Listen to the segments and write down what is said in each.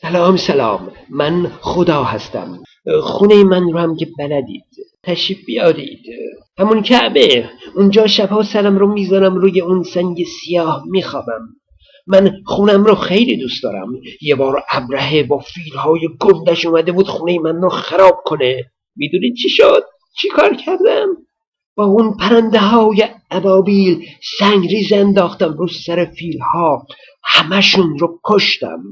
سلام، من خدا هستم. خونه من رو هم که بلدید، تشریف بیارید. همون کعبه، اونجا شبها سرم رو میزنم روی اون سنگ سیاه میخوابم. من خونم رو خیلی دوست دارم. یه بار ابرهه با فیلهای گندش اومده بود خونه من رو خراب کنه. میدونید چی شد؟ چی کار کردم؟ با اون پرنده های ابابیل سنگ ریز انداختم رو سر فیلها، همشون رو کشتم.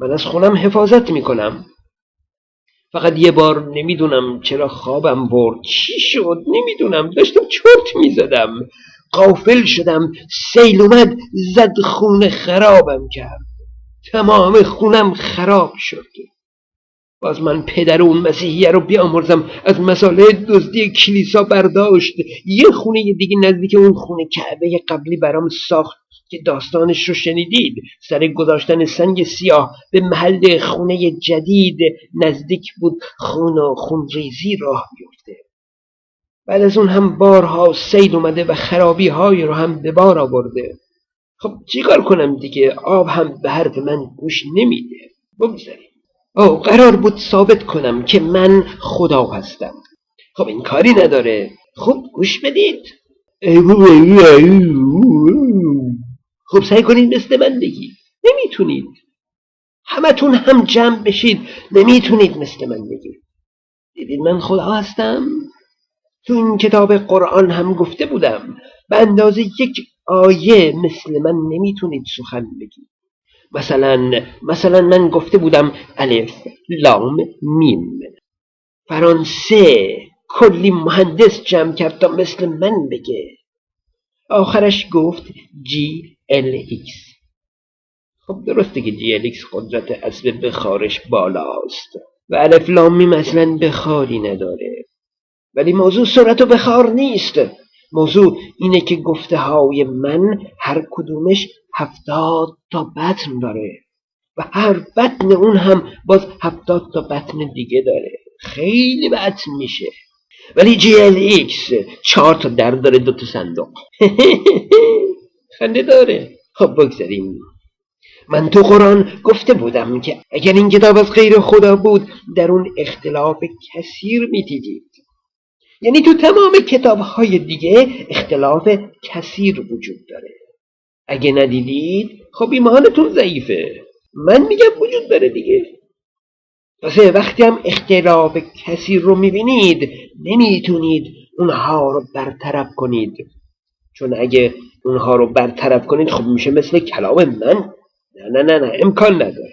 من از خونم حفاظت میکنم. فقط یه بار نمیدونم چرا خوابم برد. چی شد؟ نمیدونم، داشتم چرت میزدم، غافل شدم، سیل اومد زد خون خرابم کرد. تمام خونم خراب شد. باز من پدر اون مسیحیه رو بیامرزم از مساله دزدی کلیسا برداشت. یه خونه دیگه نزدیک اون خونه کعبه قبلی برام ساخت که داستانش رو شنیدید، سر گذاشتن سنگ سیاه به محل خونه جدید نزدیک بود. خون و خونریزی راه میفته. بعد از اون هم بارها سیل اومده و خرابی های رو هم به بار آورده. خب چیکار کنم دیگه؟ آب هم به حرف من گوش نمیده. بگذاریم. قرار بود ثابت کنم که من خدا هستم. خب این کاری نداره. خب گوش بدید. خب سعی کنید مثل من بگید. نمیتونید. همتون هم جمع بشید. نمیتونید مثل من بگید. دیدید من خدا هستم؟ تو این کتاب قرآن هم گفته بودم به اندازه یک آیه مثل من نمیتونید سخن بگید. مثلا من گفته بودم الف لام میم. فرانسه کلی مهندس جمع کرد تا مثل من بگه. آخرش گفت GLX. خب درسته که GLX قدرت اسب بخارش بالاست و الف لام میم اصلا بخاری نداره، ولی موضوع سرعت و بخار نیست. موضوع اینه که گفته های من هر کدومش 70 تا بطن داره و هر بطن اون هم باز 70 تا بطن دیگه داره. خیلی بطن میشه. ولی GLX 4 تا در داره، 2 تا صندوق. خنده داره. خب بگذاریم. من تو قرآن گفته بودم که اگر این کتاب از غیر خدا بود در اون اختلاف کثیر میدیدید. یعنی تو تمام کتاب‌های دیگه اختلاف کثیر وجود داره. اگه ندیدید خب ایمانتون ضعیفه. من میگم وجود داره دیگه. واسه وقتی هم اختلاف کثیر رو میبینید نمیتونید اونها رو برطرف کنید، چون اگه اونها رو برطرف کنید خب میشه مثل کلام من. نه، امکان نداره.